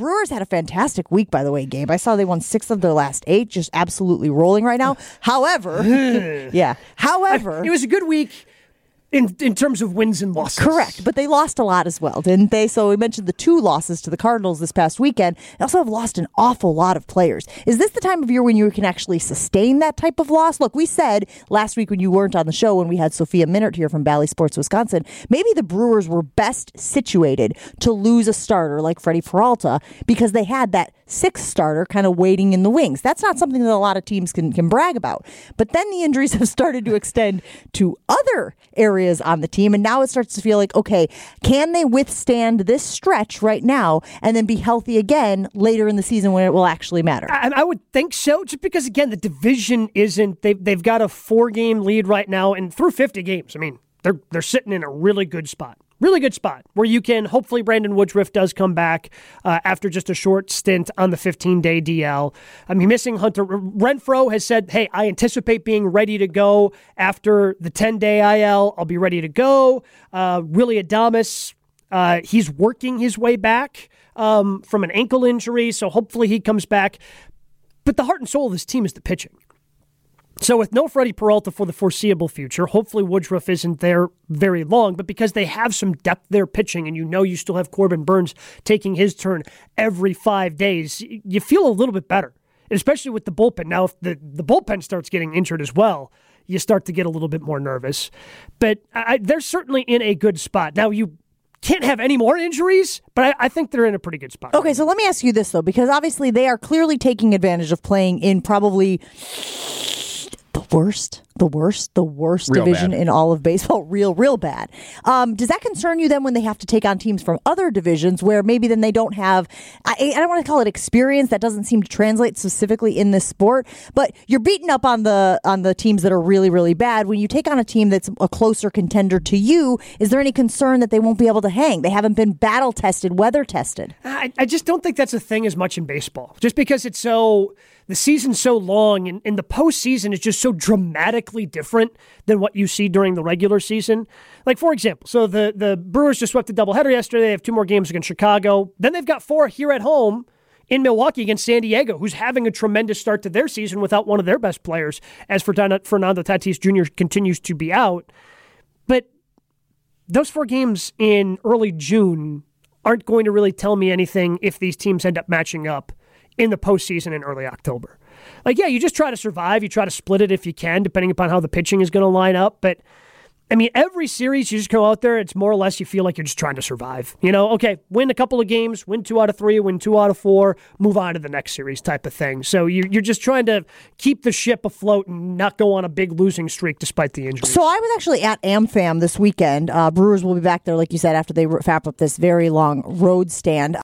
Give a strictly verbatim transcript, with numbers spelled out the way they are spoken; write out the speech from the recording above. Brewers had a fantastic week, by the way, Gabe. I saw they won six of their last eight, just absolutely rolling right now. However, yeah, however. It was a good week. In in terms of wins and losses. Correct, but they lost a lot as well, didn't they? So we mentioned the two losses to the Cardinals this past weekend. They also have lost an awful lot of players. Is this the time of year when you can actually sustain that type of loss? Look, we said last week when you weren't on the show, when we had Sophia Minert here from Bally Sports Wisconsin, maybe the Brewers were best situated to lose a starter like Freddie Peralta because they had that sixth starter kind of waiting in the wings. That's not something that a lot of teams can, can brag about. But then the injuries have started to extend to other areas on the team, and now it starts to feel like, okay, can they withstand this stretch right now and then be healthy again later in the season when it will actually matter? I, I would think so, just because, again, the division isn't, they've, they've got a four-game lead right now, and through fifty games, I mean, they're they're sitting in a really good spot. Really good spot where you can, hopefully Brandon Woodruff does come back uh, after just a short stint on the fifteen-day D L. I mean, missing Hunter Renfro has said, hey, I anticipate being ready to go after the ten-day I L. I'll be ready to go. Uh, really, Adames, uh, he's working his way back um, from an ankle injury, so hopefully he comes back. But the heart and soul of this team is the pitching. So with no Freddie Peralta for the foreseeable future, hopefully Woodruff isn't there very long, but because they have some depth there pitching, and you know you still have Corbin Burns taking his turn every five days, you feel a little bit better, especially with the bullpen. Now, if the, the bullpen starts getting injured as well, you start to get a little bit more nervous. But I, they're certainly in a good spot. Now, you can't have any more injuries, but I, I think they're in a pretty good spot. Okay, so let me ask you this, though, because obviously they are clearly taking advantage of playing in probably... The worst, the worst, the worst real division bad. In all of baseball. Real, real bad. Um, does that concern you then when they have to take on teams from other divisions where maybe then they don't have, I, I don't want to call it experience. That doesn't seem to translate specifically in this sport. But you're beating up on the on the teams that are really, really bad. When you take on a team that's a closer contender to you, is there any concern that they won't be able to hang? They haven't been battle-tested, weather-tested. I, I just don't think that's a thing as much in baseball. Just because it's so... The season's so long, and, and the postseason is just so dramatically different than what you see during the regular season. Like, for example, so the, the Brewers just swept a doubleheader yesterday. They have two more games against Chicago. Then they've got four here at home in Milwaukee against San Diego, who's having a tremendous start to their season without one of their best players, as Fernando Tatis Junior continues to be out. But those four games in early June aren't going to really tell me anything if these teams end up matching up in the postseason in early October. Like, yeah, you just try to survive. You try to split it if you can, depending upon how the pitching is going to line up. But, I mean, every series you just go out there, it's more or less you feel like you're just trying to survive. You know, okay, win a couple of games, win two out of three, win two out of four, move on to the next series type of thing. So you're just trying to keep the ship afloat and not go on a big losing streak despite the injuries. So I was actually at AmFam this weekend. Uh, Brewers will be back there, like you said, after they wrap up this very long road stand.